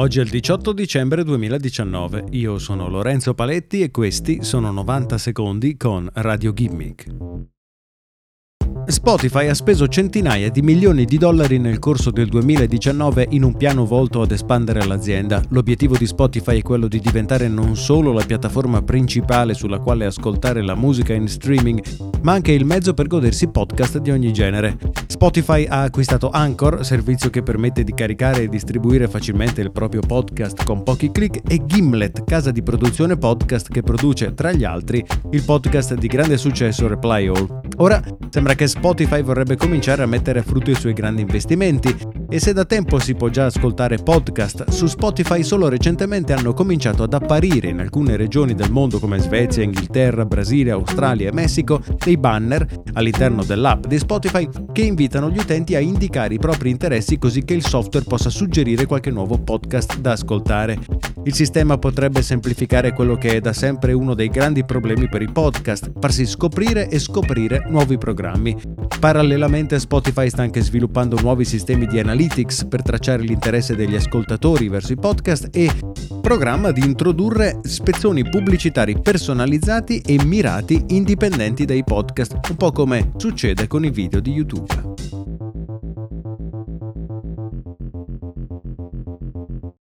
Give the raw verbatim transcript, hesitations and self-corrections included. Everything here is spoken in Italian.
Oggi è il diciotto dicembre duemiladiciannove, io sono Lorenzo Paletti e questi sono novanta secondi con Radio Gimmick. Spotify ha speso centinaia di milioni di dollari nel corso del duemiladiciannove in un piano volto ad espandere l'azienda. L'obiettivo di Spotify è quello di diventare non solo la piattaforma principale sulla quale ascoltare la musica in streaming, ma anche il mezzo per godersi podcast di ogni genere. Spotify ha acquistato Anchor, servizio che permette di caricare e distribuire facilmente il proprio podcast con pochi click, e Gimlet, casa di produzione podcast che produce, tra gli altri, il podcast di grande successo Reply All. Ora sembra che Spotify vorrebbe cominciare a mettere a frutto i suoi grandi investimenti, e se da tempo si può già ascoltare podcast, su Spotify solo recentemente hanno cominciato ad apparire in alcune regioni del mondo come Svezia, Inghilterra, Brasile, Australia e Messico dei banner all'interno dell'app di Spotify che invitano gli utenti a indicare i propri interessi così che il software possa suggerire qualche nuovo podcast da ascoltare. Il sistema potrebbe semplificare quello che è da sempre uno dei grandi problemi per i podcast, farsi scoprire e scoprire nuovi programmi. Parallelamente Spotify sta anche sviluppando nuovi sistemi di analytics per tracciare l'interesse degli ascoltatori verso i podcast e programma di introdurre spezzoni pubblicitari personalizzati e mirati indipendenti dai podcast, un po' come succede con i video di YouTube.